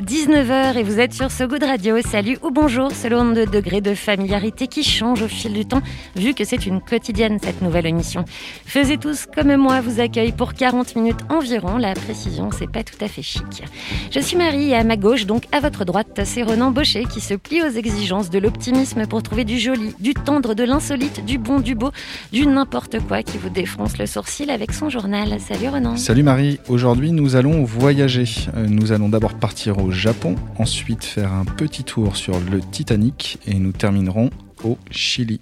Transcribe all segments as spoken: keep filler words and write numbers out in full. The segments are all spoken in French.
dix-neuf heures et vous êtes sur Ce Goût de Radio. Salut ou bonjour, selon le degré de familiarité qui change au fil du temps, vu que c'est une quotidienne cette nouvelle émission. Faisez tous comme moi, vous accueille pour quarante minutes environ. La précision, c'est pas tout à fait chic. Je suis Marie et à ma gauche, donc à votre droite, c'est Renan Baucher qui se plie aux exigences de l'optimisme pour trouver du joli, du tendre, de l'insolite, du bon, du beau, du n'importe quoi qui vous défronce le sourcil avec son journal. Salut Renan. Salut Marie. Aujourd'hui, nous allons voyager. Nous allons d'abord partir au Japon, ensuite faire un petit tour sur le Titanic et nous terminerons au Chili.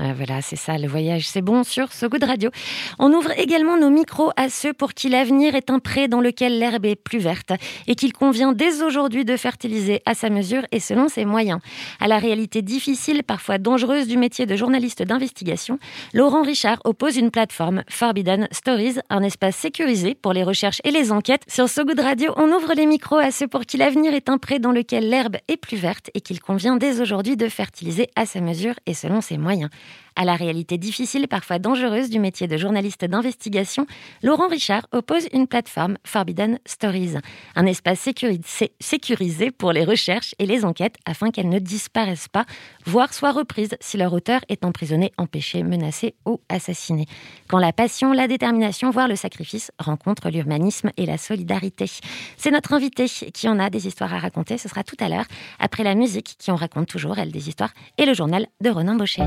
Ah voilà, c'est ça, le voyage, c'est bon sur Ce Goût de Radio. On ouvre également nos micros à ceux pour qui l'avenir est un pré dans lequel l'herbe est plus verte et qu'il convient dès aujourd'hui de fertiliser à sa mesure et selon ses moyens. À la réalité difficile, parfois dangereuse du métier de journaliste d'investigation, Laurent Richard oppose une plateforme, Forbidden Stories, un espace sécurisé pour les recherches et les enquêtes. Sur Ce Goût de Radio, on ouvre les micros à ceux pour qui l'avenir est un pré dans lequel l'herbe est plus verte et qu'il convient dès aujourd'hui de fertiliser à sa mesure et selon ses moyens. À la réalité difficile, parfois dangereuse du métier de journaliste d'investigation, Laurent Richard oppose une plateforme, Forbidden Stories, un espace sécurisé, sécurisé pour les recherches et les enquêtes afin qu'elles ne disparaissent pas, voire soient reprises si leur auteur est emprisonné, empêché, menacé ou assassiné. Quand la passion, la détermination, voire le sacrifice rencontrent l'humanisme et la solidarité. C'est notre invité qui en a des histoires à raconter, ce sera tout à l'heure, après la musique qui en raconte toujours, elle, des histoires, et le journal de Renan Baucher.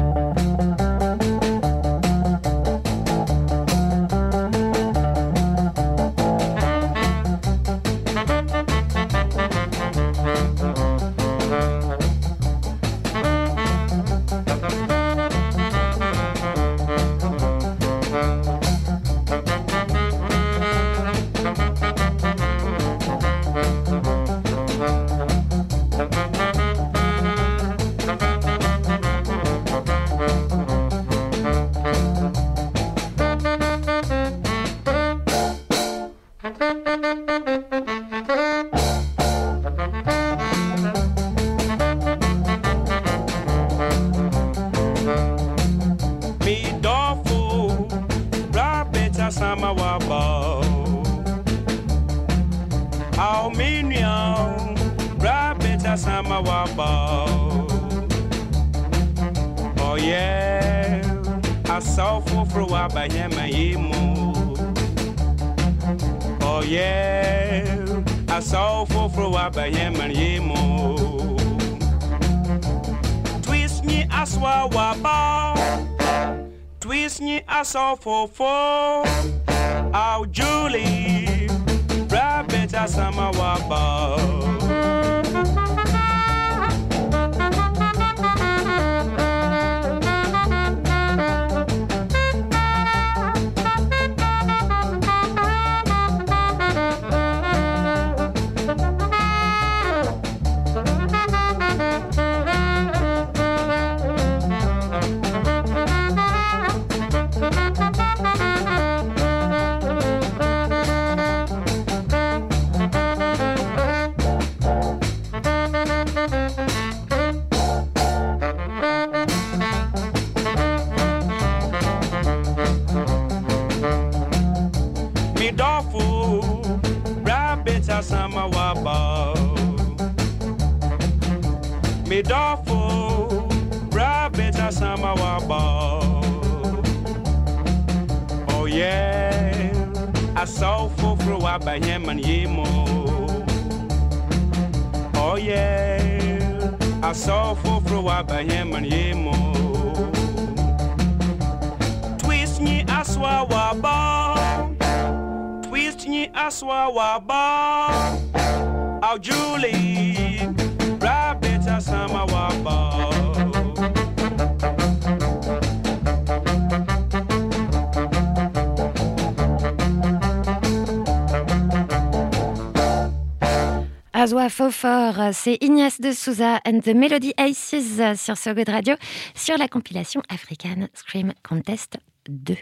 Azwa Fofor, c'est Ignace de Souza and the Melody Aces sur So Good Radio, sur la compilation African Scream Contest deux.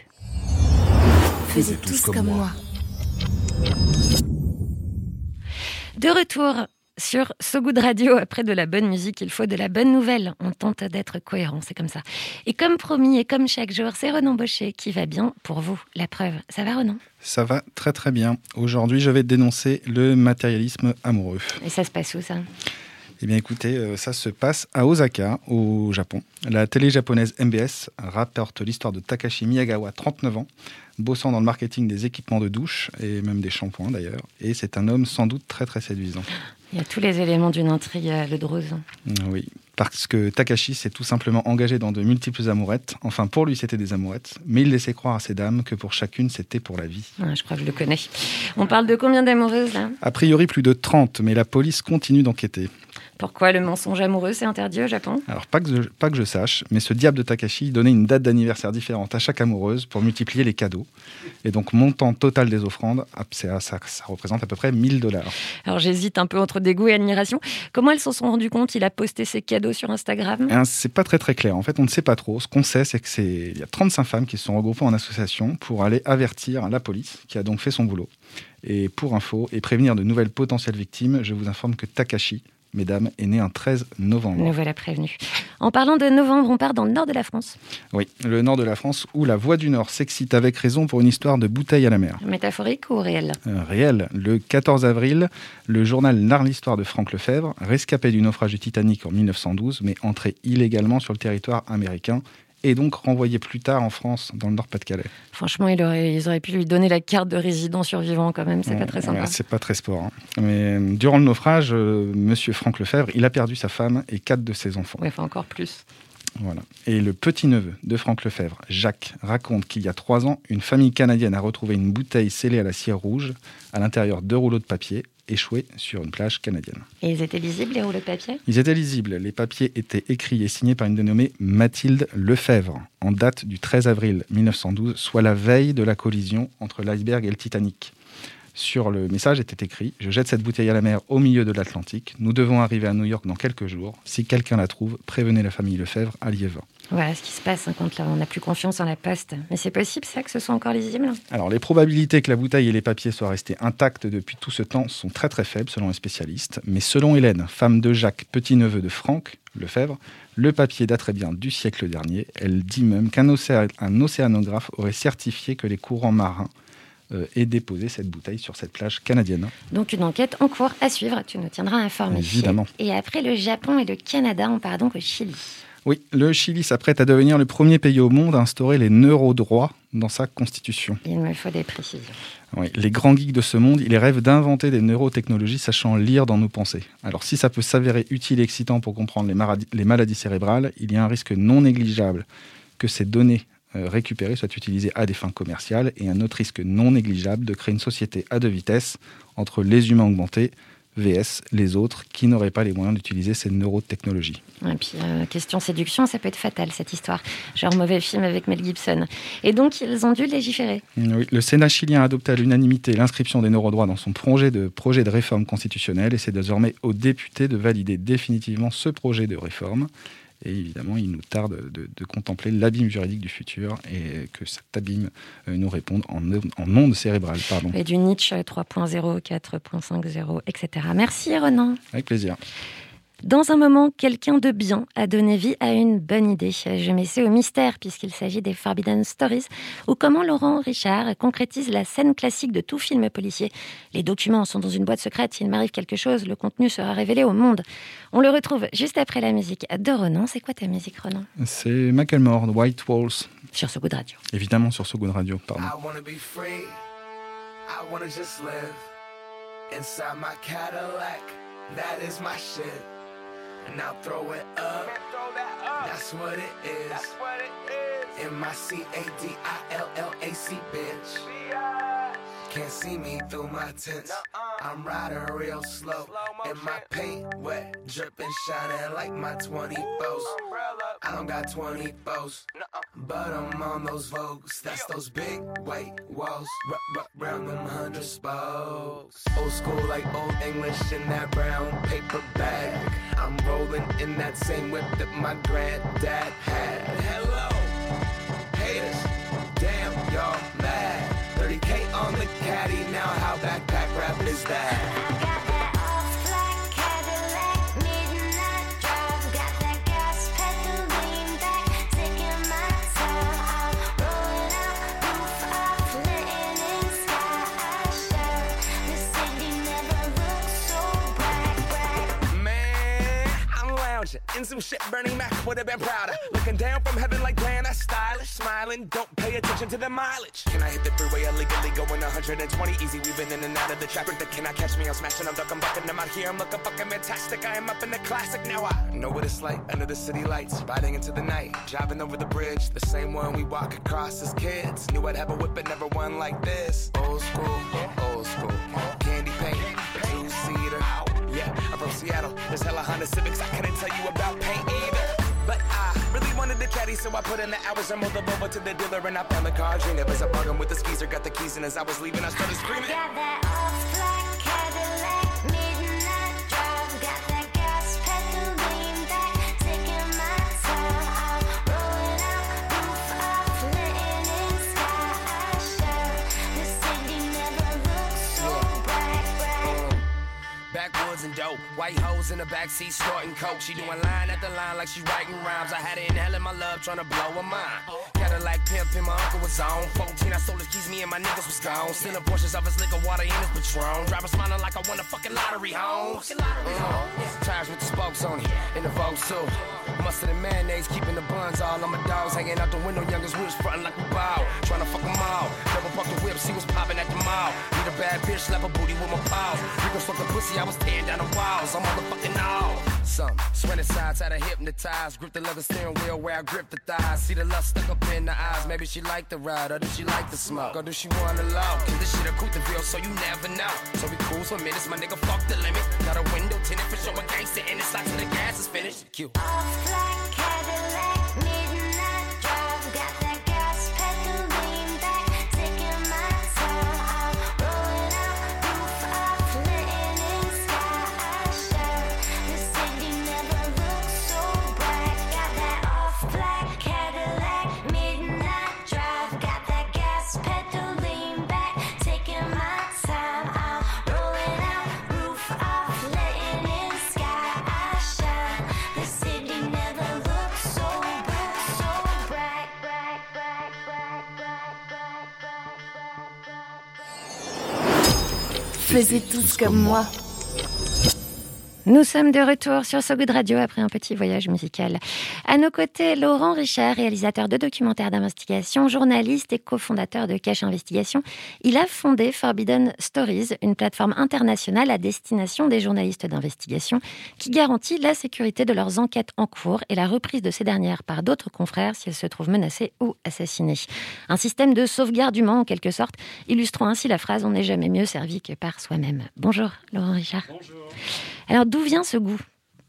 Faisez tous comme, comme moi. De retour sur So Good Radio, après de la bonne musique, il faut de la bonne nouvelle. On tente d'être cohérent, c'est comme ça. Et comme promis, et comme chaque jour, c'est Renan Baucher qui va bien pour vous. La preuve, ça va Renan ? Ça va très très bien. Aujourd'hui, je vais dénoncer le matérialisme amoureux. Et ça se passe où ça ? Eh bien écoutez, ça se passe à Osaka, au Japon. La télé japonaise M B S rapporte l'histoire de Takashi Miyagawa, trente-neuf ans, bossant dans le marketing des équipements de douche, et même des shampoings d'ailleurs. Et c'est un homme sans doute très très séduisant. Il y a tous les éléments d'une intrigue à le drose. Oui, parce que Takashi s'est tout simplement engagé dans de multiples amourettes. Enfin, pour lui, c'était des amourettes. Mais il laissait croire à ces dames que pour chacune, c'était pour la vie. Ah, je crois que je le connais. On parle de combien d'amoureuses, là ? A priori, plus de trente, mais la police continue d'enquêter. Pourquoi le mensonge amoureux, c'est interdit au Japon ? Alors, pas que, je, pas que je sache, mais ce diable de Takashi donnait une date d'anniversaire différente à chaque amoureuse pour multiplier les cadeaux. Et donc, montant total des offrandes, ça, ça, ça représente à peu près mille dollars. Alors, j'hésite un peu entre dégoût et admiration. Comment elles s'en sont rendues compte ? Il a posté ses cadeaux sur Instagram ? Et c'est pas très très clair. En fait, on ne sait pas trop. Ce qu'on sait, c'est que c'est... il y a trente-cinq femmes qui se sont regroupées en association pour aller avertir la police, qui a donc fait son boulot. Et pour info, et prévenir de nouvelles potentielles victimes, je vous informe que Takashi, mesdames, est né un treize novembre. Nous voilà prévenus. En parlant de novembre, on part dans le nord de la France. Oui, le nord de la France où la Voix du Nord s'excite avec raison pour une histoire de bouteille à la mer. Métaphorique ou réel ? euh, Réel. Le quatorze avril, le journal narre l'histoire de Frank Lefebvre, rescapé du naufrage du Titanic en mille neuf cent douze, mais entré illégalement sur le territoire américain, et donc renvoyé plus tard en France, dans le Nord-Pas-de-Calais. Franchement, ils auraient, ils auraient pu lui donner la carte de résident survivant quand même, c'est ouais, pas très sympa. Ouais, c'est pas très sport. Hein. Mais durant le naufrage, euh, monsieur Franck Lefebvre, il a perdu sa femme et quatre de ses enfants. Oui, enfin encore plus. Voilà. Et le petit-neveu de Franck Lefebvre, Jacques, raconte qu'il y a trois ans, une famille canadienne a retrouvé une bouteille scellée à la cire rouge, à l'intérieur deux rouleaux de papier, échoués sur une plage canadienne. Et ils étaient lisibles, les rouleaux de papier ? Ils étaient lisibles. Les papiers étaient écrits et signés par une dénommée Mathilde Lefebvre, en date du treize avril mille neuf cent douze, soit la veille de la collision entre l'iceberg et le Titanic. Sur le message était écrit « Je jette cette bouteille à la mer au milieu de l'Atlantique. Nous devons arriver à New York dans quelques jours. Si quelqu'un la trouve, prévenez la famille Lefebvre à Liévin. » Voilà ce qui se passe hein, quand on n'a plus confiance en la poste. Mais c'est possible ça, que ce soit encore lisible ? Alors les probabilités que la bouteille et les papiers soient restés intacts depuis tout ce temps sont très très faibles selon les spécialistes. Mais selon Hélène, femme de Jacques, petit-neveu de Franck Lefebvre, le papier daterait bien du siècle dernier. Elle dit même qu'un océan, un océanographe aurait certifié que les courants marins et déposer cette bouteille sur cette plage canadienne. Donc une enquête en cours à suivre, tu nous tiendras informés. Évidemment. Et après le Japon et le Canada, on part donc au Chili. Oui, le Chili s'apprête à devenir le premier pays au monde à instaurer les neurodroits dans sa constitution. Il me faut des précisions. Oui, les grands geeks de ce monde, ils rêvent d'inventer des neurotechnologies sachant lire dans nos pensées. Alors si ça peut s'avérer utile et excitant pour comprendre les, maradi- les maladies cérébrales, il y a un risque non négligeable que ces données récupérés soit utilisé à des fins commerciales, et un autre risque non négligeable de créer une société à deux vitesses entre les humains augmentés versus les autres qui n'auraient pas les moyens d'utiliser ces neurotechnologies. Et puis, euh, question séduction, ça peut être fatal cette histoire. Genre mauvais film avec Mel Gibson. Et donc, ils ont dû légiférer. Oui, le Sénat chilien a adopté à l'unanimité l'inscription des neurodroits dans son projet de, projet de réforme constitutionnelle, et c'est désormais aux députés de valider définitivement ce projet de réforme. Et évidemment, il nous tarde de, de contempler l'abîme juridique du futur et que cet abîme nous réponde en, en ondes cérébrales. Pardon. Et du Nietzsche trois point zéro, quatre point cinquante, et cetera. Merci Renan. Avec plaisir. Dans un moment, quelqu'un de bien a donné vie à une bonne idée. Je m'essaie au mystère puisqu'il s'agit des Forbidden Stories, ou comment Laurent Richard concrétise la scène classique de tout film policier. Les documents sont dans une boîte secrète, s'il m'arrive quelque chose, le contenu sera révélé au monde. On le retrouve juste après la musique de Renan. C'est quoi ta musique, Renan ? C'est Macklemore, White Walls. Sur So Good Radio. Évidemment sur So Good Radio, pardon. I wanna be free, I wanna just live inside my Cadillac, that is my shit. And I'll throw it up. Throw that up. That's what it is. That's what it is. In my C A D I L L A C, bitch. Can't see me through my tents. Nuh-uh. I'm riding real slow, and my paint wet, dripping, shining like my twenty-fours. I don't got twenty-fours, but I'm on those Vogues. That's those big white walls, round them hundred spokes. Old school like old English in that brown paper bag. I'm rolling in that same whip that my granddad had. Hello, haters, damn y'all mad. thirty K on the caddy, now how backpack rap is that? In some shit Bernie Mac would have been prouder. Looking down from heaven like damn, that's stylish. Smiling, don't pay attention to the mileage. Can I hit the freeway illegally going one hundred twenty? Easy, we've been in and out of the traffic. Can I catch me? I'm smashing, I'm ducking, bucking. I'm out here, I'm looking fucking fantastic. I am up in the classic. Now I know what it's like under the city lights, riding into the night, driving over the bridge, the same one we walk across as kids. Knew I'd have a whip, but never one like this. Old school, old school, candy paint, two-seater. Yeah, I'm from Seattle, there's hella Honda Civics. I couldn't tell you about paint either, but I really wanted the caddy, so I put in the hours and rolled them over to the dealer, and I found the car I dreamed of. As I bought him with the skeezer, got the keys, and as I was leaving, I started screaming. Got that old black Cadillac, midnight drive. Got that gas pedal, lean back, taking my time. I'm rolling up, roof off, letting in sky. I sure the city never looks so bright, bright. Backwoods and dope, white hoes in the backseat snorting coke. She doing line after line like she writing rhymes. I had it in hell in my love trying to blow her mind. Cadillac pimpin', my uncle was on fourteen, I stole his keys, me and my niggas was gone. Sending portions of his liquor, water in his Patron. Driver smiling like I won a fucking lottery, homes. Mm-hmm. Tires with the spokes on it, in the Vogue suit. Mustard and mayonnaise, keeping the buns all on my dogs. Hanging out the window, youngest whips frontin' like we ball. Trying to fuck them all, double fuck the whip, she was poppin' at the mall. Need a bad bitch, slap a booty with my paws. You gon' suck the pussy, I was tearing down the walls, I'm motherfucking all. Some sweaty sides had her hypnotized. Grip the leather steering wheel where I grip the thighs. See the lust stuck up in the eyes. Maybe she liked the ride, or did she like the smoke, or did she wanna love? Cause this shit a Cootaville, so you never know. So we cruise for minutes, my nigga fuck the limit. Got a window tinted for showing gangsta in it. Slide till the gas is finished. Cute. Off black Cadillac, midnight drive. Got that gas pedal, lean back, taking my time. I'm rolling up, roof off, letting in sky. I sure the city never looks so bright. Got that off black Cadillac, midnight drive. Got that gas pedal, lean back, taking my time. I'm rolling up, roof off, letting in sky. I shine. The city never looks so bright, so bright, bright, bright, bright, bright, bright, bright, bright, bright, bright. Faisais tous comme moi. Nous sommes de retour sur So Good Radio après un petit voyage musical. À nos côtés, Laurent Richard, réalisateur de documentaires d'investigation, journaliste et cofondateur de Cash Investigation. Il a fondé Forbidden Stories, une plateforme internationale à destination des journalistes d'investigation qui garantit la sécurité de leurs enquêtes en cours et la reprise de ces dernières par d'autres confrères si elles se trouvent menacées ou assassinées. Un système de sauvegardement en quelque sorte, illustrant ainsi la phrase « On n'est jamais mieux servi que par soi-même ». Bonjour Laurent Richard. Bonjour. Alors, d'où vient ce goût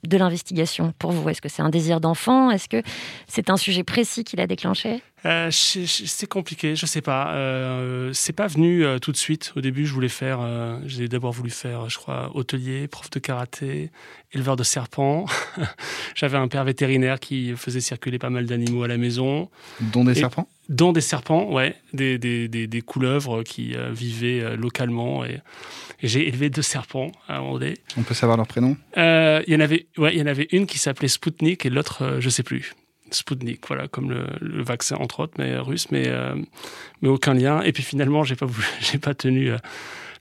de l'investigation pour vous? Est-ce que c'est un désir d'enfant? Est-ce que c'est un sujet précis qui l'a déclenché? Euh, c'est, c'est compliqué, je sais pas. Euh, c'est pas venu euh, tout de suite. Au début, je voulais faire. Euh, j'ai d'abord voulu faire, je crois, hôtelier, prof de karaté, éleveur de serpents. J'avais un père vétérinaire qui faisait circuler pas mal d'animaux à la maison. Dont des Et, serpents. Dont des serpents, ouais, des des des, des couleuvres qui euh, vivaient euh, localement. Et, et j'ai élevé deux serpents à un moment donné. On peut savoir leur prénom? Euh, il y en avait, ouais, il y en avait une qui s'appelait Spoutnik et l'autre, euh, je sais plus. Spoutnik, voilà, comme le, le vaccin entre autres, mais russe, mais euh, mais aucun lien. Et puis finalement, j'ai pas voulu, j'ai pas tenu euh,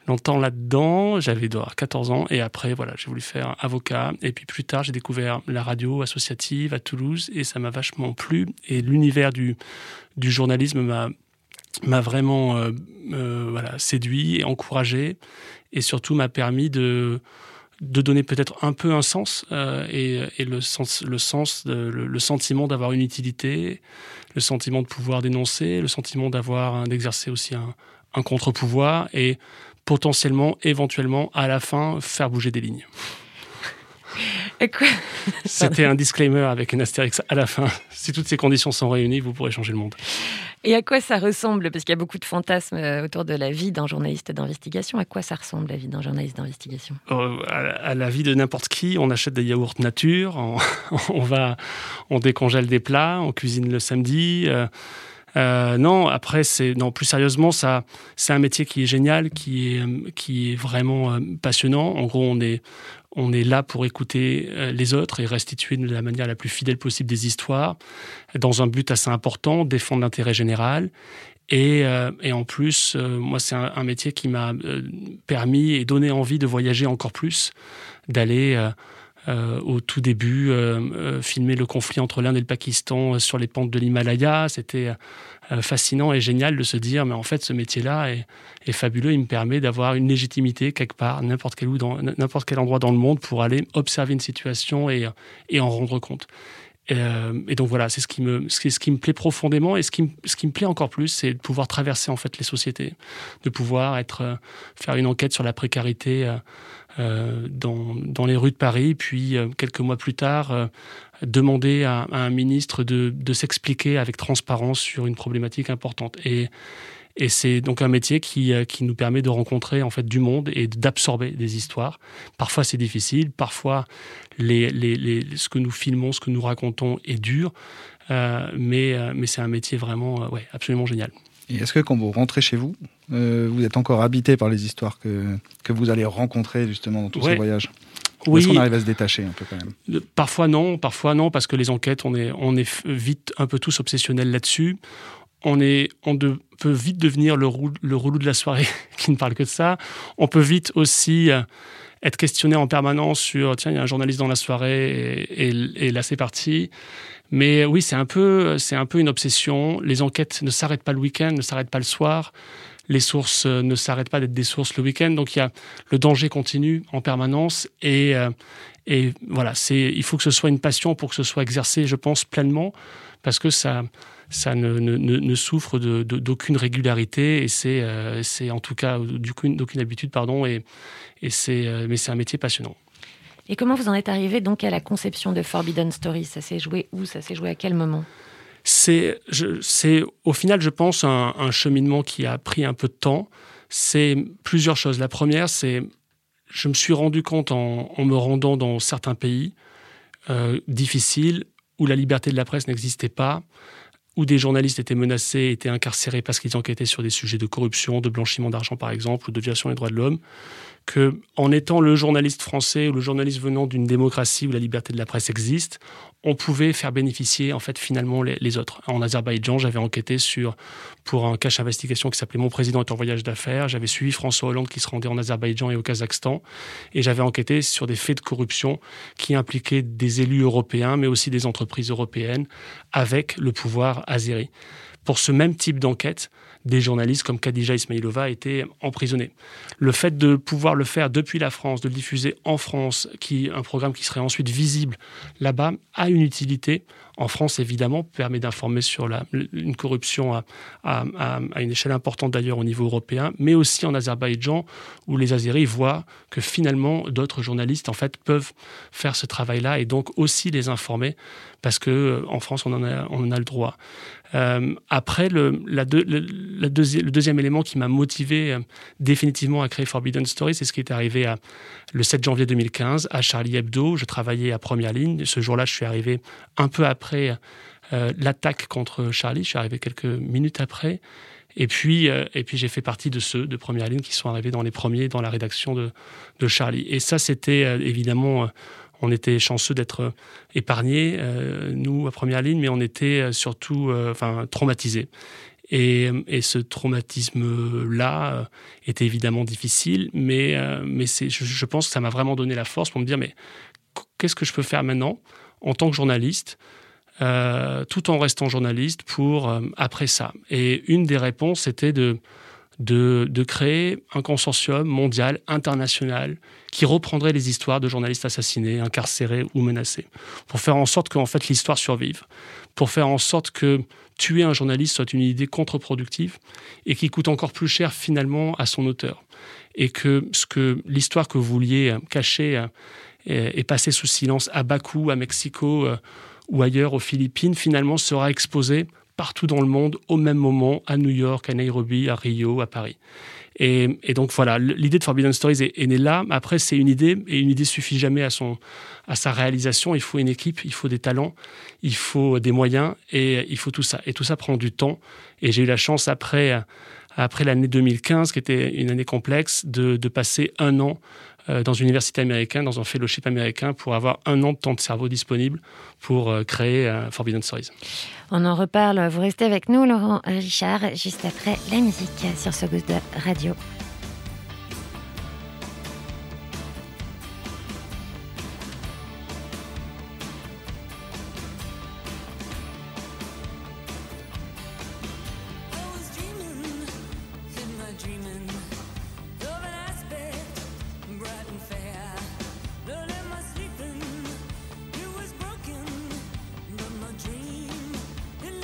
longtemps là-dedans. J'avais quatorze ans et après, voilà, j'ai voulu faire avocat. Et puis plus tard, j'ai découvert la radio associative à Toulouse et ça m'a vachement plu. Et l'univers du du journalisme m'a m'a vraiment euh, euh, voilà séduit et encouragé et surtout m'a permis de de donner peut-être un peu un sens euh, et, et le sens, le, sens de, le, le sentiment d'avoir une utilité, le sentiment de pouvoir dénoncer, le sentiment d'avoir d'exercer aussi un, un contre-pouvoir. Et potentiellement, éventuellement, à la fin, faire bouger des lignes. Quoi ? C'était un disclaimer avec une astérix à la fin. Si toutes ces conditions sont réunies, vous pourrez changer le monde. Et à quoi ça ressemble ? Parce qu'il y a beaucoup de fantasmes autour de la vie d'un journaliste d'investigation. À quoi ça ressemble, la vie d'un journaliste d'investigation ? euh, à, à la vie de n'importe qui. On achète des yaourts nature, on, on, va, on décongèle des plats, on cuisine le samedi... Euh, Euh, non, après, c'est, non, plus sérieusement, ça, c'est un métier qui est génial, qui est, qui est vraiment euh, passionnant. En gros, on est, on est là pour écouter euh, les autres et restituer de la manière la plus fidèle possible des histoires, dans un but assez important, défendre l'intérêt général. Et, euh, et en plus, euh, moi, c'est un, un métier qui m'a euh, permis et donné envie de voyager encore plus, d'aller... Euh, Euh, au tout début, euh, euh, filmer le conflit entre l'Inde et le Pakistan euh, sur les pentes de l'Himalaya. C'était euh, fascinant et génial de se dire, mais en fait, ce métier-là est, est fabuleux. Il me permet d'avoir une légitimité quelque part, n'importe quel, où dans, n'importe quel endroit dans le monde, pour aller observer une situation et, et en rendre compte. Et, euh, et donc voilà, c'est ce qui me, c'est ce qui me plaît profondément, et ce qui, me, ce qui me plaît encore plus, c'est de pouvoir traverser en fait les sociétés, de pouvoir être, euh, faire une enquête sur la précarité euh, Euh, dans, dans les rues de Paris, puis euh, quelques mois plus tard, euh, demander à, à un ministre de, de s'expliquer avec transparence sur une problématique importante. Et, et c'est donc un métier qui, euh, qui nous permet de rencontrer en fait, du monde et d'absorber des histoires. Parfois c'est difficile, parfois les, les, les, ce que nous filmons, ce que nous racontons est dur, euh, mais, euh, mais c'est un métier vraiment euh, ouais, absolument génial. Et est-ce que quand vous rentrez chez vous, euh, vous êtes encore habité par les histoires que, que vous allez rencontrer justement dans tous ouais. ces voyages ? Oui. Est-ce qu'on arrive à se détacher un peu quand même ? Parfois non, parfois non, parce que les enquêtes, on est, on est vite un peu tous obsessionnels là-dessus. On, est, on de, peut vite devenir le, roule, le relou de la soirée qui ne parle que de ça. On peut vite aussi euh, être questionné en permanence sur « tiens, il y a un journaliste dans la soirée et, et, et là c'est parti ». Mais oui, c'est un peu, c'est un peu une obsession. Les enquêtes ne s'arrêtent pas le week-end, ne s'arrêtent pas le soir. Les sources ne s'arrêtent pas d'être des sources le week-end. Donc, il y a le danger continu en permanence. Et, et voilà, c'est, il faut que ce soit une passion pour que ce soit exercé, je pense, pleinement, parce que ça, ça ne, ne, ne souffre de, de, d'aucune régularité. Et c'est, euh, c'est en tout cas d'aucune, d'aucune habitude, pardon. Et, et c'est, euh, mais c'est un métier passionnant. Et comment vous en êtes arrivé donc à la conception de Forbidden Stories ? Ça s'est joué où ? Ça s'est joué à quel moment ? C'est, je, c'est au final, je pense, un, un cheminement qui a pris un peu de temps. C'est plusieurs choses. La première, c'est je me suis rendu compte en, en me rendant dans certains pays euh, difficiles où la liberté de la presse n'existait pas, où des journalistes étaient menacés, étaient incarcérés parce qu'ils enquêtaient sur des sujets de corruption, de blanchiment d'argent par exemple, ou de violation des droits de l'homme, que en étant le journaliste français ou le journaliste venant d'une démocratie où la liberté de la presse existe, on pouvait faire bénéficier en fait finalement les, les autres. En Azerbaïdjan, j'avais enquêté sur pour un Cash Investigation qui s'appelait Mon président est en voyage d'affaires. J'avais suivi François Hollande qui se rendait en Azerbaïdjan et au Kazakhstan, et j'avais enquêté sur des faits de corruption qui impliquaient des élus européens, mais aussi des entreprises européennes avec le pouvoir azéri. Pour ce même type d'enquête, des journalistes comme Khadija Ismailova étaient emprisonnés. Le fait de pouvoir le faire depuis la France, de le diffuser en France, qui, un programme qui serait ensuite visible là-bas, a une utilité. En France, évidemment, permet d'informer sur la, une corruption à, à, à, à une échelle importante d'ailleurs au niveau européen, mais aussi en Azerbaïdjan, où les Azéris voient que finalement d'autres journalistes en fait, peuvent faire ce travail-là et donc aussi les informer, parce qu'en France, on en a, on en a le droit. Euh, après, le, la deux, le, la deuxi- le deuxième élément qui m'a motivé euh, définitivement à créer Forbidden Stories, c'est ce qui est arrivé à, le sept janvier deux mille quinze à Charlie Hebdo. Je travaillais à Première Ligne. Ce jour-là, je suis arrivé un peu après euh, l'attaque contre Charlie. Je suis arrivé quelques minutes après. Et puis, euh, et puis j'ai fait partie de ceux de Première Ligne qui sont arrivés dans les premiers, dans la rédaction de, de Charlie. Et ça, c'était euh, évidemment... Euh, On était chanceux d'être épargnés, euh, nous, à Première Ligne, mais on était surtout euh, enfin, traumatisés. Et, et ce traumatisme-là euh, était évidemment difficile, mais, euh, mais c'est, je, je pense que ça m'a vraiment donné la force pour me dire « mais qu'est-ce que je peux faire maintenant en tant que journaliste ?» euh, tout en restant journaliste pour euh, après ça. Et une des réponses, c'était de... De, de créer un consortium mondial, international, qui reprendrait les histoires de journalistes assassinés, incarcérés ou menacés, pour faire en sorte que en fait, l'histoire survive, pour faire en sorte que tuer un journaliste soit une idée contre-productive et qui coûte encore plus cher finalement à son auteur. et que ce que l'histoire que vous vouliez cacher et, et passer sous silence à Bakou, à Mexico euh, ou ailleurs aux Philippines, finalement sera exposée partout dans le monde au même moment, à New York, à Nairobi, à Rio, à Paris. Et, et donc voilà, l'idée de Forbidden Stories est, est née là. Après, c'est une idée, et une idée ne suffit jamais à, son, à sa réalisation. Il faut une équipe, il faut des talents, il faut des moyens, et il faut tout ça. Et tout ça prend du temps. Et j'ai eu la chance, après, après l'année deux mille quinze, qui était une année complexe, de, de passer un an dans une université américaine, dans un fellowship américain, pour avoir un an de temps de cerveau disponible pour créer Forbidden Stories. On en reparle. Vous restez avec nous, Laurent Richard, juste après la musique sur ce goût de radio. Please.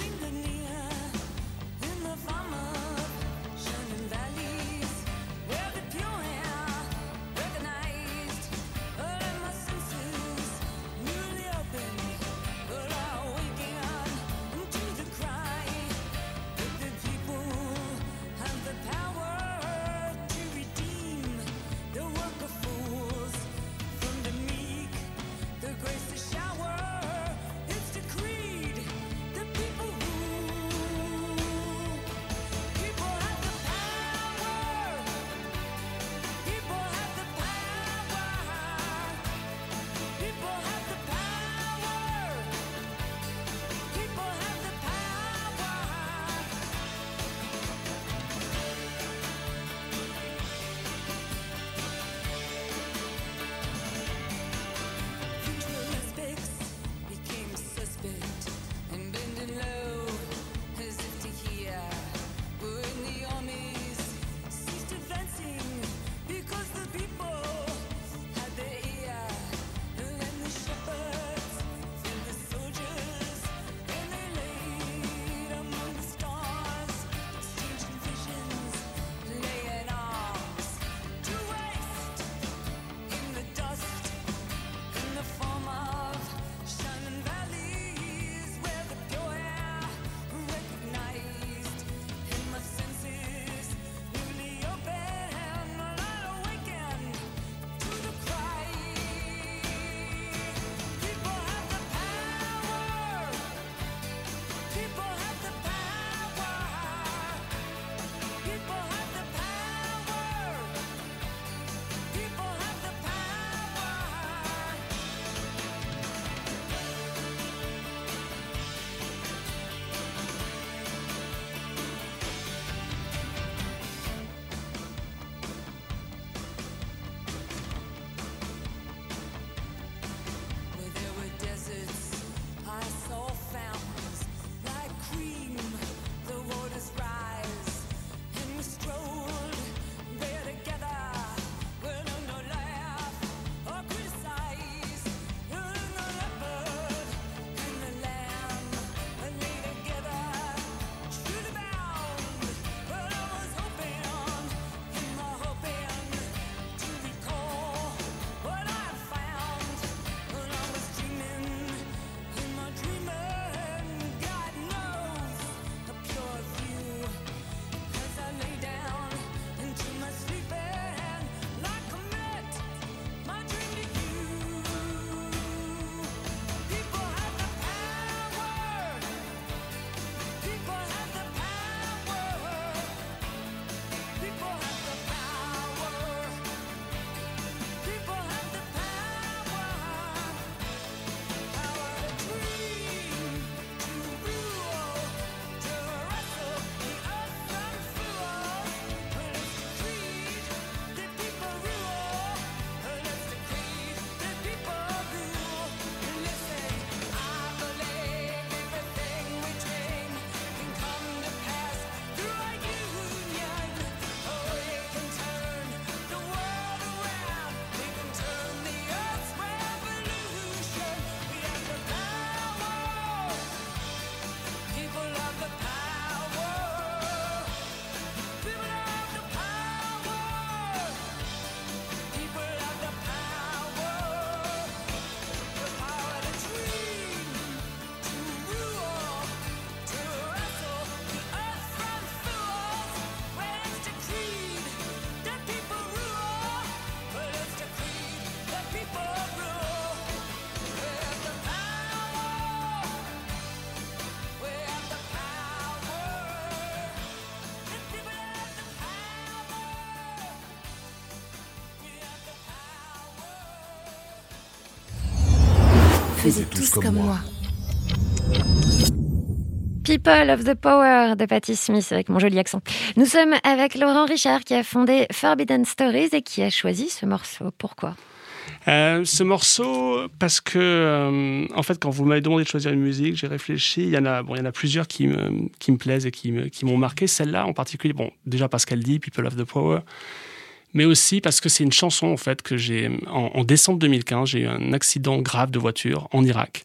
faisaient tous comme, comme moi. People of the Power de Patti Smith, avec mon joli accent. Nous sommes avec Laurent Richard qui a fondé Forbidden Stories et qui a choisi ce morceau. Pourquoi ? Euh, ce morceau, parce que, euh, en fait, quand vous m'avez demandé de choisir une musique, j'ai réfléchi. Il y en a, bon, il y en a plusieurs qui me, qui me plaisent et qui, me, qui m'ont marqué. Celle-là, en particulier, bon, déjà parce qu'elle dit People of the Power, mais aussi parce que c'est une chanson, en fait, que j'ai. En, en décembre deux mille quinze, j'ai eu un accident grave de voiture en Irak.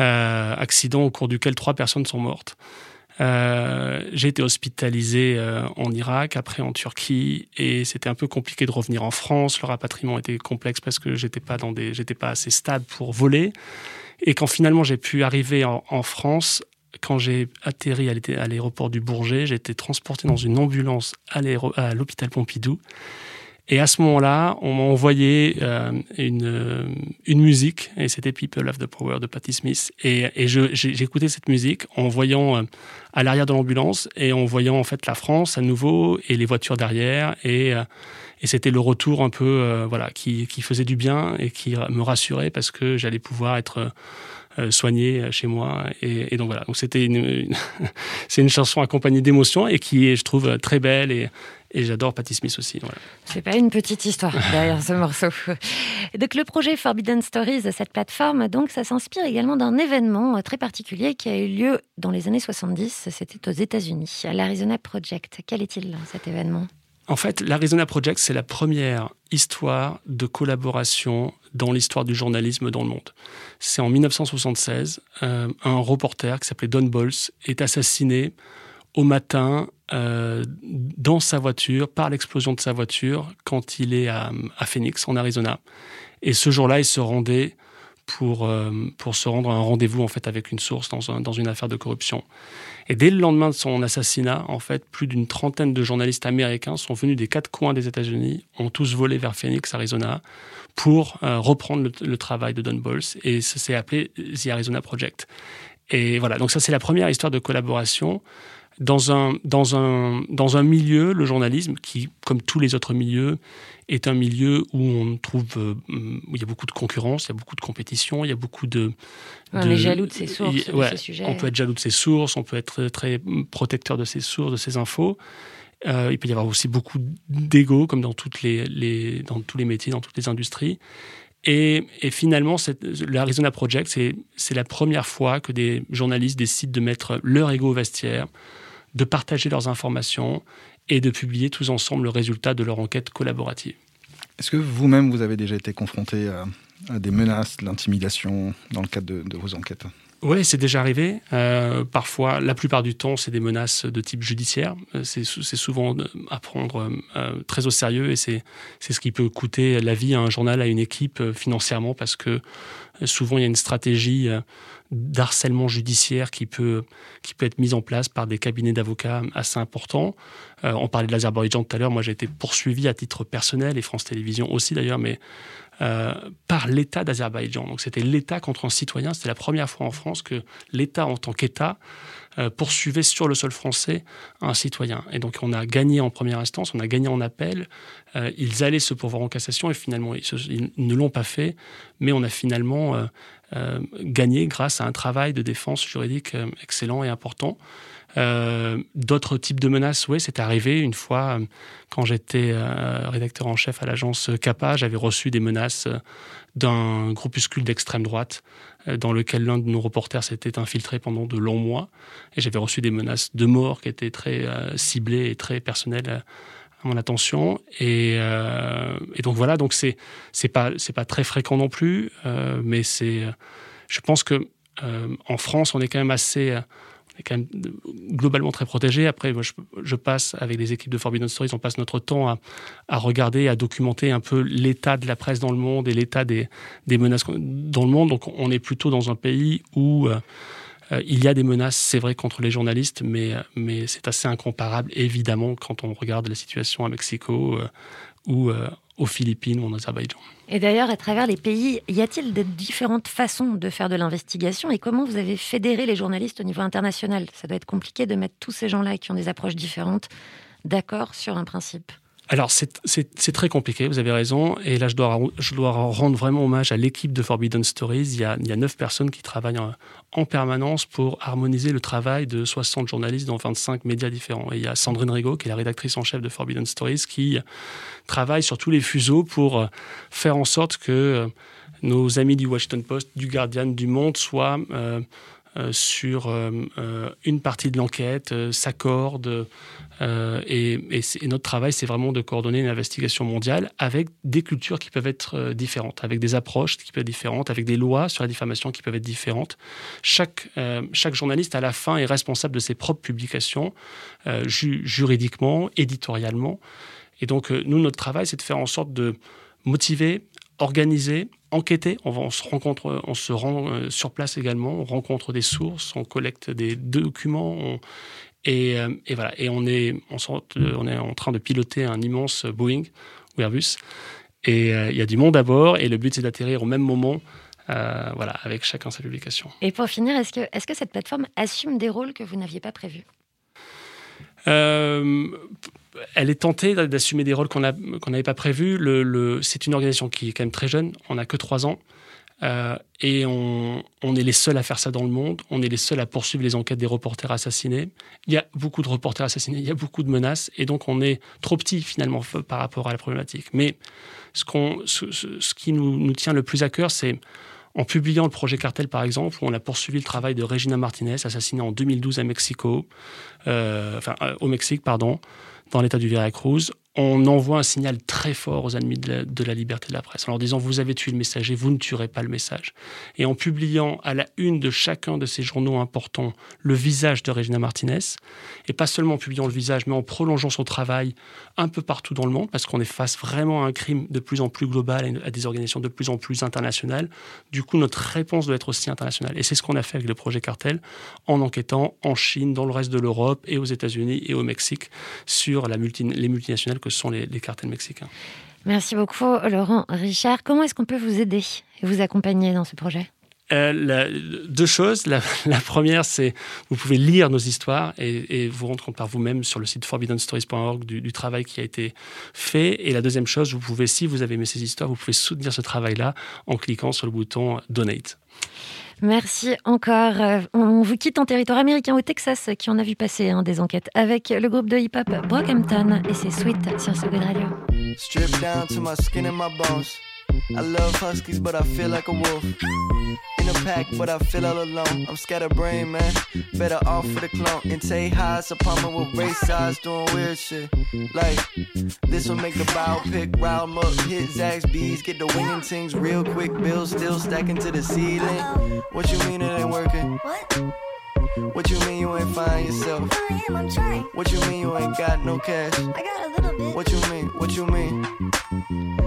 Euh, accident au cours duquel trois personnes sont mortes. Euh, j'ai été hospitalisé euh, en Irak, après en Turquie, et c'était un peu compliqué de revenir en France. Le rapatriement était complexe parce que j'étais pas dans des, j'étais pas assez stable pour voler. Et quand finalement j'ai pu arriver en, en France, quand j'ai atterri à, l'é- à l'aéroport du Bourget, j'ai été transporté dans une ambulance à, à l'hôpital Pompidou. Et à ce moment-là, on m'a envoyé euh, une, euh, une musique, et c'était People of the Power de Patti Smith. Et, et je, j'ai, j'ai écouté cette musique en voyant euh, à l'arrière de l'ambulance, et en voyant en fait la France à nouveau, et les voitures derrière. Et, euh, et c'était le retour un peu euh, voilà, qui, qui faisait du bien et qui me rassurait, parce que j'allais pouvoir être euh, soigné chez moi. Et, et donc voilà, donc c'était une, une c'est une chanson accompagnée d'émotions, et qui est, je trouve, très belle. Et, Et j'adore Patti Smith aussi. Voilà. C'est pas une petite histoire derrière ce morceau. Donc le projet Forbidden Stories, cette plateforme, donc ça s'inspire également d'un événement très particulier qui a eu lieu dans les années soixante-dix. C'était aux États-Unis, à l'Arizona Project. Quel est-il cet événement ? En fait, l'Arizona Project, c'est la première histoire de collaboration dans l'histoire du journalisme dans le monde. C'est en dix-neuf cent soixante-seize, euh, un reporter qui s'appelait Don Bolles est assassiné au matin, euh, dans sa voiture, par l'explosion de sa voiture, quand il est à, à Phoenix, en Arizona. Et ce jour-là, il se rendait pour, euh, pour se rendre à un rendez-vous, en fait, avec une source dans, un, dans une affaire de corruption. Et dès le lendemain de son assassinat, en fait, plus d'une trentaine de journalistes américains sont venus des quatre coins des États-Unis, ont tous volé vers Phoenix, Arizona, pour euh, reprendre le, le travail de Don Bolles. Et ça s'est appelé The Arizona Project. Et voilà, donc ça, c'est la première histoire de collaboration Dans un, dans, un, dans un milieu, le journalisme, qui, comme tous les autres milieux, est un milieu où on trouve, euh, où il y a beaucoup de concurrence, il y a beaucoup de compétition, il y a beaucoup de... Ouais, de on est jaloux de ses sources, y, ouais, de ses sujets. On peut être jaloux de ses sources, on peut être très protecteur de ses sources, de ses infos. Euh, il peut y avoir aussi beaucoup d'ego, comme dans, toutes les, les, dans tous les métiers, dans toutes les industries. Et, et finalement, cette, l'Arizona Project, c'est, c'est la première fois que des journalistes décident de mettre leur ego au vestiaire, de partager leurs informations et de publier tous ensemble le résultat de leur enquête collaborative. Est-ce que vous-même, vous avez déjà été confronté à, à des menaces, de l'intimidation dans le cadre de, de vos enquêtes ? Oui, c'est déjà arrivé. Euh, parfois, la plupart du temps, c'est des menaces de type judiciaire. C'est, c'est souvent à prendre euh, très au sérieux, et c'est, c'est ce qui peut coûter la vie à un journal, à une équipe, euh, financièrement, parce que euh, souvent, il y a une stratégie euh, d'harcèlement judiciaire qui peut, qui peut être mise en place par des cabinets d'avocats assez importants. Euh, on parlait de l'Azerbaïdjan tout à l'heure. Moi, j'ai été poursuivi à titre personnel, et France Télévisions aussi d'ailleurs, mais... Euh, par l'État d'Azerbaïdjan. Donc c'était l'État contre un citoyen. C'était la première fois en France que l'État, en tant qu'État, euh, poursuivait sur le sol français un citoyen. Et donc on a gagné en première instance, on a gagné en appel. Euh, ils allaient se pourvoir en cassation, et finalement ils, se, ils ne l'ont pas fait. Mais on a finalement euh, euh, gagné grâce à un travail de défense juridique euh, excellent et important. Euh, d'autres types de menaces, oui, c'est arrivé. Une fois, euh, quand j'étais euh, rédacteur en chef à l'agence CAPA, j'avais reçu des menaces euh, d'un groupuscule d'extrême droite euh, dans lequel l'un de nos reporters s'était infiltré pendant de longs mois. Et j'avais reçu des menaces de mort qui étaient très euh, ciblées et très personnelles euh, à mon attention. Et, euh, et donc voilà, donc c'est, c'est pas, c'est pas très fréquent non plus, euh, mais c'est, je pense que euh, en France, on est quand même assez... Euh, est quand même globalement très protégé. Après, moi, je, je passe, avec les équipes de Forbidden Stories, on passe notre temps à, à regarder, à documenter un peu l'état de la presse dans le monde et l'état des, des menaces dans le monde. Donc, on est plutôt dans un pays où euh, il y a des menaces, c'est vrai, contre les journalistes, mais, mais c'est assez incomparable, évidemment, quand on regarde la situation à Mexico euh, ou euh, aux Philippines ou en Azerbaïdjan. Et d'ailleurs, à travers les pays, y a-t-il de différentes façons de faire de l'investigation, et comment vous avez fédéré les journalistes au niveau international ? Ça doit être compliqué de mettre tous ces gens-là qui ont des approches différentes d'accord sur un principe. Alors, c'est, c'est, c'est très compliqué, vous avez raison. Et là, je dois, je dois rendre vraiment hommage à l'équipe de Forbidden Stories. Il y a, il y a neuf personnes qui travaillent en, en permanence pour harmoniser le travail de soixante journalistes dans vingt-cinq médias différents. Et il y a Sandrine Rigaud, qui est la rédactrice en chef de Forbidden Stories, qui travaille sur tous les fuseaux pour faire en sorte que nos amis du Washington Post, du Guardian, du Monde soient... Euh, Euh, sur euh, euh, une partie de l'enquête, euh, s'accorde. Euh, et, et, et notre travail, c'est vraiment de coordonner une investigation mondiale avec des cultures qui peuvent être euh, différentes, avec des approches qui peuvent être différentes, avec des lois sur la diffamation qui peuvent être différentes. Chaque, euh, chaque journaliste, à la fin, est responsable de ses propres publications, euh, ju- juridiquement, éditorialement. Et donc, euh, nous, notre travail, c'est de faire en sorte de motiver, organiser, enquêter. On, va, on se rencontre, on se rend euh, sur place également, on rencontre des sources, on collecte des documents, on, et, euh, et voilà. Et on est, on, sort, euh, on est en train de piloter un immense Boeing ou Airbus, et il euh, y a du monde à bord, et le but c'est d'atterrir au même moment, euh, voilà, avec chacun sa publication. Et pour finir, est-ce que, est-ce que cette plateforme assume des rôles que vous n'aviez pas prévus ? Euh, elle est tentée d'assumer des rôles qu'on n'avait pas prévus. Le, le, c'est une organisation qui est quand même très jeune. On n'a que trois ans. Euh, et on, on est les seuls à faire ça dans le monde. On est les seuls à poursuivre les enquêtes des reporters assassinés. Il y a beaucoup de reporters assassinés. Il y a beaucoup de menaces. Et donc, on est trop petit, finalement, par rapport à la problématique. Mais ce, qu'on, ce, ce, ce qui nous, nous tient le plus à cœur, c'est... En publiant le projet Cartel, par exemple, où on a poursuivi le travail de Regina Martinez, assassinée en deux mille douze à Mexico, euh, enfin, euh, au Mexique, pardon, dans l'état du Veracruz, on envoie un signal très fort aux ennemis de la, de la liberté de la presse, en leur disant « vous avez tué le messager, vous ne tuerez pas le message ». Et en publiant à la une de chacun de ces journaux importants le visage de Regina Martinez, et pas seulement en publiant le visage, mais en prolongeant son travail un peu partout dans le monde, parce qu'on est face vraiment à un crime de plus en plus global, à des organisations de plus en plus internationales. Du coup, notre réponse doit être aussi internationale. Et c'est ce qu'on a fait avec le projet Cartel, en enquêtant en Chine, dans le reste de l'Europe, et aux États-Unis et au Mexique, sur la multi- les multinationales que sont les, les cartels mexicains. Merci beaucoup, Laurent Richard. Comment est-ce qu'on peut vous aider et vous accompagner dans ce projet ? euh, la, Deux choses. La, la première, c'est vous pouvez lire nos histoires et, et vous rendre compte par vous-même sur le site forbidden stories point org du, du travail qui a été fait. Et la deuxième chose, vous pouvez, si vous avez aimé ces histoires, vous pouvez soutenir ce travail-là en cliquant sur le bouton « Donate ». Merci encore. On vous quitte en territoire américain au Texas, qui en a vu passer hein, des enquêtes, avec le groupe de hip-hop Brockhampton et ses Sweet sur So Good Radio. Strip down to my skin and my bones. I love huskies, but I feel like a wolf. In a pack, but I feel all alone. I'm scatterbrained, man. Better off for the clone. And take highs upon me with race sides doing weird shit. Like, this will make the bow pick, round em up, hit Zags, bees, get the winging things real quick. Bills still stacking to the ceiling. What you mean it ain't working? What? What you mean you ain't find yourself? I am, I'm trying. What you mean you ain't got no cash? I got a little bit. What you mean? What you mean?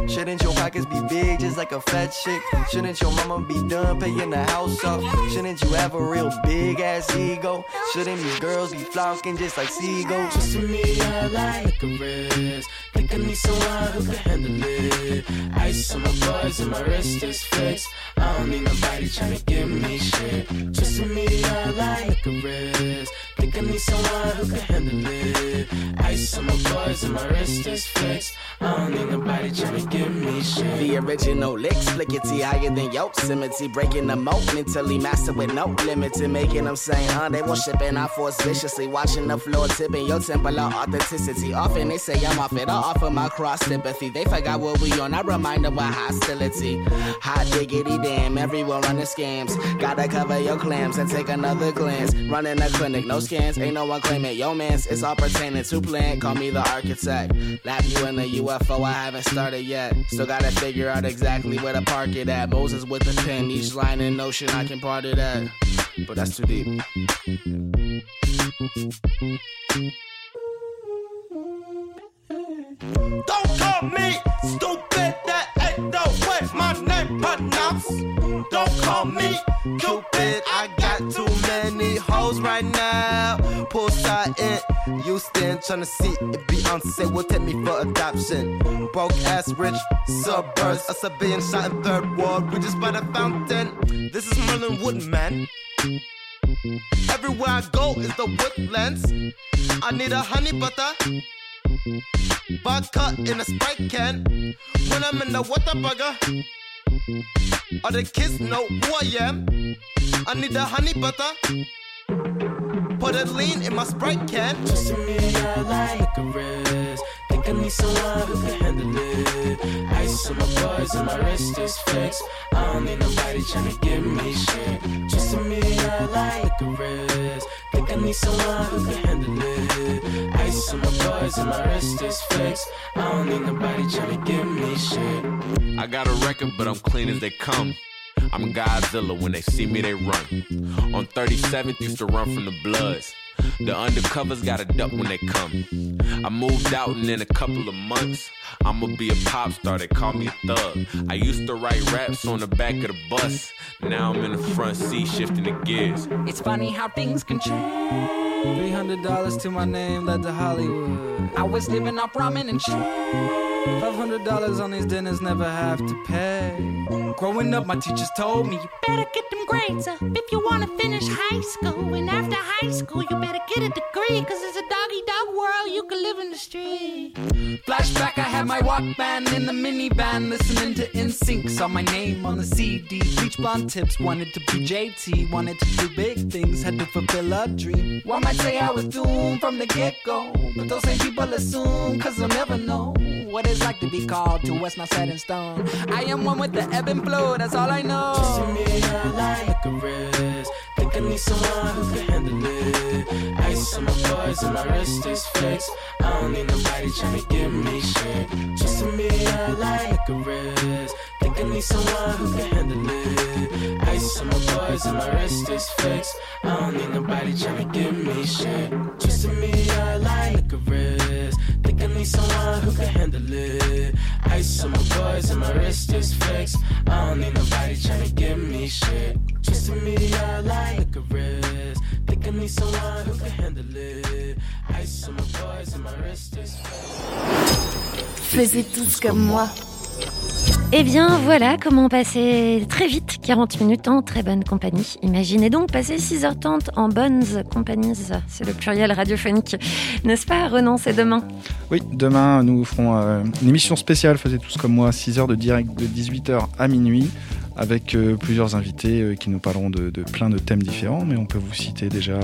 Shouldn't your pockets be big just like a fat chick? Shouldn't your mama be done paying the house off? Shouldn't you have a real big ass ego? Shouldn't these girls be flocking just like seagulls? Just to me, I like a rest. Think I need someone who can handle it. Ice on my buds and my wrist is fixed. I don't need nobody trying to give me shit. Just to me, I like a rest. Think I need someone who can handle it. Ice on my bars and my wrist is fixed. I don't need nobody trying to give me shit. The original licks, flickety higher than Yosemite, breaking the moat mentally, master with no limits, and making them saying, huh, they worshiping our force viciously, watching the floor tipping your temple of authenticity. Often they say I'm off it, I offer my cross sympathy. They forgot what we on, I remind them with hostility. Hot diggity damn, everyone running scams. Gotta cover your clams and take another glance. Running a clinic, no scans, ain't no one claiming yo mans. It's all pertaining to plan, call me the architect. Lap you in a U F O, I haven't started yet. Still gotta figure out exactly where to park it at. Moses with a pen, each line in Notion, I can part it at. But that's too deep. Don't call me stupid, that ain't the way my name pronounced. Don't call me Cupid, I got too many hoes right now. Poolside in Houston, tryna see if Beyonce will take me for adoption. Broke ass rich suburbs, us a being shot in third ward. We just by the fountain, this is Merlin Woodman. Everywhere I go is the woodlands. I need a honey butter. vodka in a Sprite can. When I'm in the water burger, all the kids know who I am. I need the honey butter, put a lean in my Sprite can. Just to me, I like a wrist. Think I need someone who can handle it. Ice on my buzz and my wrist is fixed. I don't need nobody tryna give me shit. Just to me, I like a wrist. Think I need someone who can handle it. Ice on my buzz and my wrist is fixed. I don't need nobody tryna give me shit. I got a record, but I'm clean as they come. I'm Godzilla, when they see me, they run. On thirty-seventh, used to run from the Bloods. The undercovers gotta duck when they come. I moved out and in a couple of months I'ma be a pop star, they call me a thug. I used to write raps on the back of the bus. Now I'm in the front seat shifting the gears. It's funny how things can change. Three hundred dollars to my name led to Hollywood. I was living off ramen and shit. Five hundred dollars on these dinners, never have to pay. Growing up, my teachers told me, you better get them grades up if you want to finish high school. And after high school, you better get a degree, because it's a doggy-dog world, you can live in the street. Flashback, I had my Walkman in the minivan, listening to N Sync, saw my name on the C D. Bleach blonde tips, wanted to be J T, wanted to do big things, had to fulfill a dream. One might say I was doomed from the get-go, but those same people assume, because they'll never know what it's like to be called to what's not set in stone. I am one with the ebb and flow, that's all I know. Just to me, I like a wrist. Think I need someone who can handle it. Ice on my buzz and my wrist is fixed. I don't need nobody trying to give me shit. Just to me, I like a wrist. Think I need someone who can handle it. Ice on my buzz and my wrist is fixed. I don't need nobody trying to give me shit. Just to me, I like a wrist. Think I need someone who can handle it. Ice on my buzz and my wrist is fixed. I don't need nobody trying to give me shit. Just to me, I like a wrist. Think I need someone who can handle it. Ice on my buzz and my wrist is fixed. Faisez tous comme moi. Eh bien voilà comment passer très vite quarante minutes en très bonne compagnie. Imaginez donc passer six heures trente en bonnes compagnies, c'est le pluriel radiophonique, n'est-ce pas Renan, c'est demain? Oui, demain nous ferons euh, une émission spéciale, faisait tous comme moi, six heures de direct de dix-huit heures à minuit, avec euh, plusieurs invités euh, qui nous parleront de, de plein de thèmes différents, mais on peut vous citer déjà...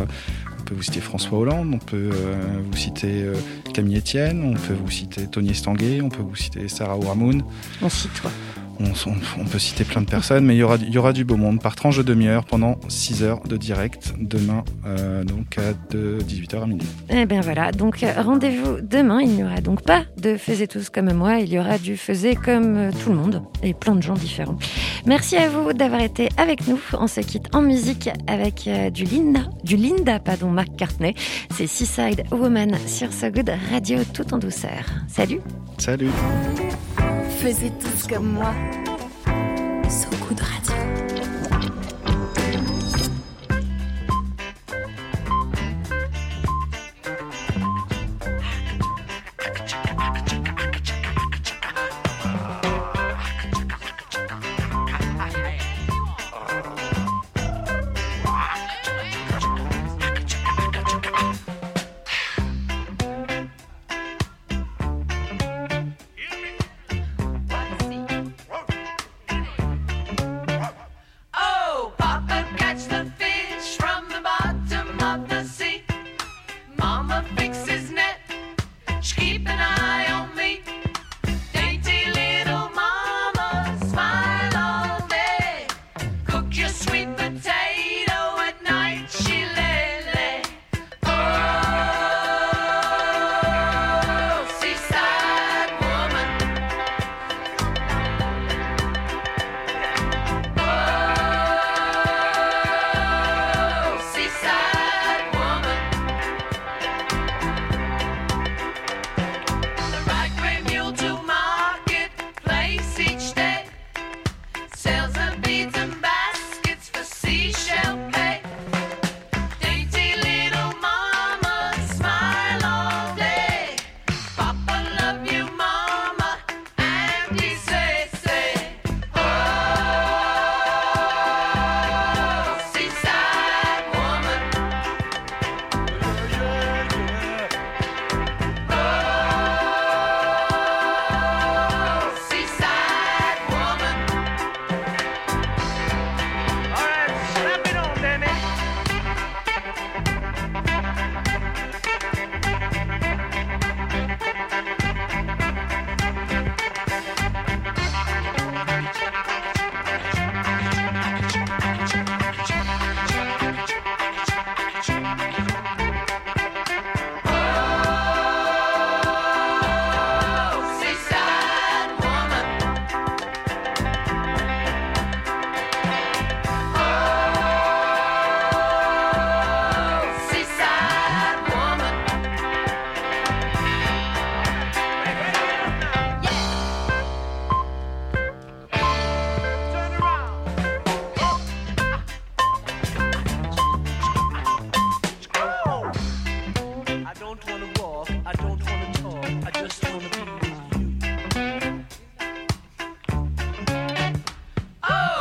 On peut vous citer François Hollande, on peut euh, vous citer euh, Camille Etienne, on peut vous citer Tony Estanguet, on peut vous citer Sarah Ouramoun. On cite toi. On, on, on peut citer plein de personnes, mais il y aura, y aura du beau monde par tranche de demi-heure pendant six heures de direct, demain euh, donc à dix-huit heures à minuit. Eh bien voilà, donc rendez-vous demain, il n'y aura donc pas de Faisez tous comme moi, il y aura du Faisez comme tout le monde et plein de gens différents. Merci à vous d'avoir été avec nous. On se quitte en musique avec du Linda, du Linda, pardon, McCartney. C'est Seaside Woman sur So Good Radio, tout en douceur. Salut. Salut. Faisez tous comme moi. So Good Radio.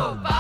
Go!